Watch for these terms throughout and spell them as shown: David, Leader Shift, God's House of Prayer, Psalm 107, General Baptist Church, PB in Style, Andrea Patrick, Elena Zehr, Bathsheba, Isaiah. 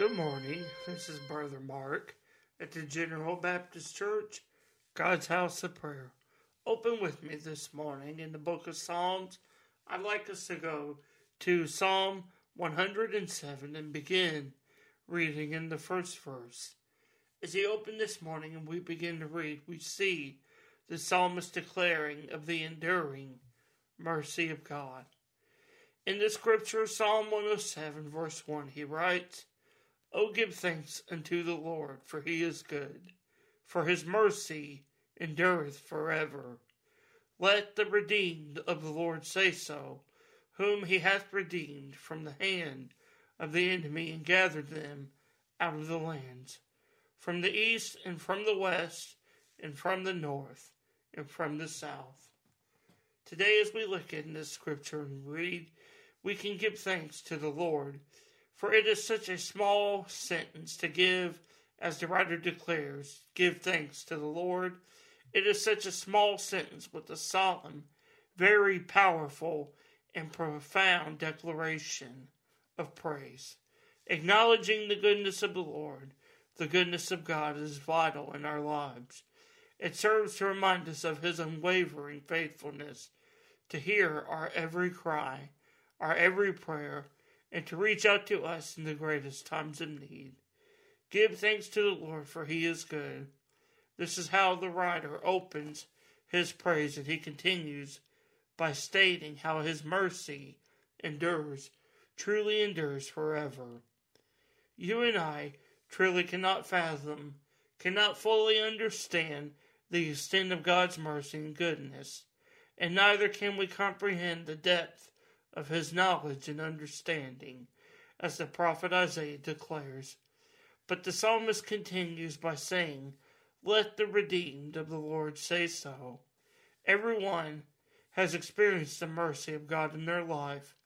Good morning. This is Brother Mark at the General Baptist Church, God's House of Prayer. Open with me this morning in the book of Psalms. I'd like us to go to Psalm 107 and begin reading in the first verse. As he opened this morning and we begin to read, we see the psalmist declaring of the enduring mercy of God. In the scripture, Psalm 107, verse 1, he writes, "O give thanks unto the Lord, for he is good, for his mercy endureth forever. Let the redeemed of the Lord say so, whom he hath redeemed from the hand of the enemy, and gathered them out of the lands, from the east and from the west, and from the north and from the south." Today, as we look in this scripture and read, we can give thanks to the Lord, for it is such a small sentence to give, as the writer declares, give thanks to the Lord. It is such a small sentence with a solemn, very powerful, and profound declaration of praise. Acknowledging the goodness of the Lord, the goodness of God, is vital in our lives. It serves to remind us of his unwavering faithfulness, to hear our every cry, our every prayer, and to reach out to us in the greatest times of need. Give thanks to the Lord, for he is good. This is how the writer opens his praise, and he continues by stating how his mercy endures, truly endures forever. You and I truly cannot fathom, cannot fully understand the extent of God's mercy and goodness, and neither can we comprehend the depth of his knowledge and understanding, as the prophet Isaiah declares. But the psalmist continues by saying, "Let the redeemed of the Lord say so." Everyone has experienced the mercy of God in their life.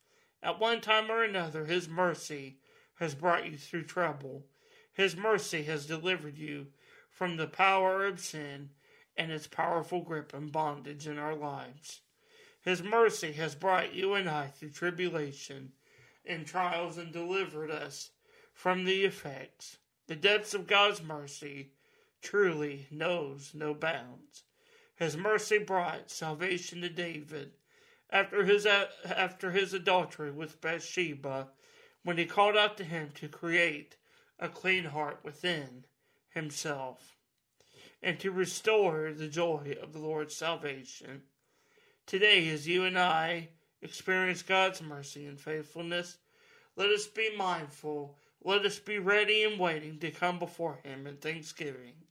At one time or another, his mercy has brought you through trouble. His mercy has delivered you from the power of sin and its powerful grip and bondage in our lives. His mercy has brought you and I through tribulation and trials and delivered us from the effects. The depths of God's mercy truly knows no bounds. His mercy brought salvation to David after his adultery with Bathsheba, when he called out to him to create a clean heart within himself, and to restore the joy of the Lord's salvation. Today, as you and I experience God's mercy and faithfulness, let us be mindful, let us be ready and waiting to come before him in thanksgiving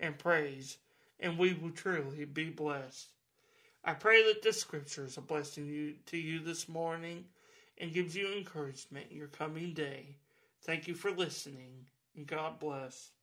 and praise, and we will truly be blessed. I pray that this scripture is a blessing to you this morning and gives you encouragement in your coming day. Thank you for listening, and God bless.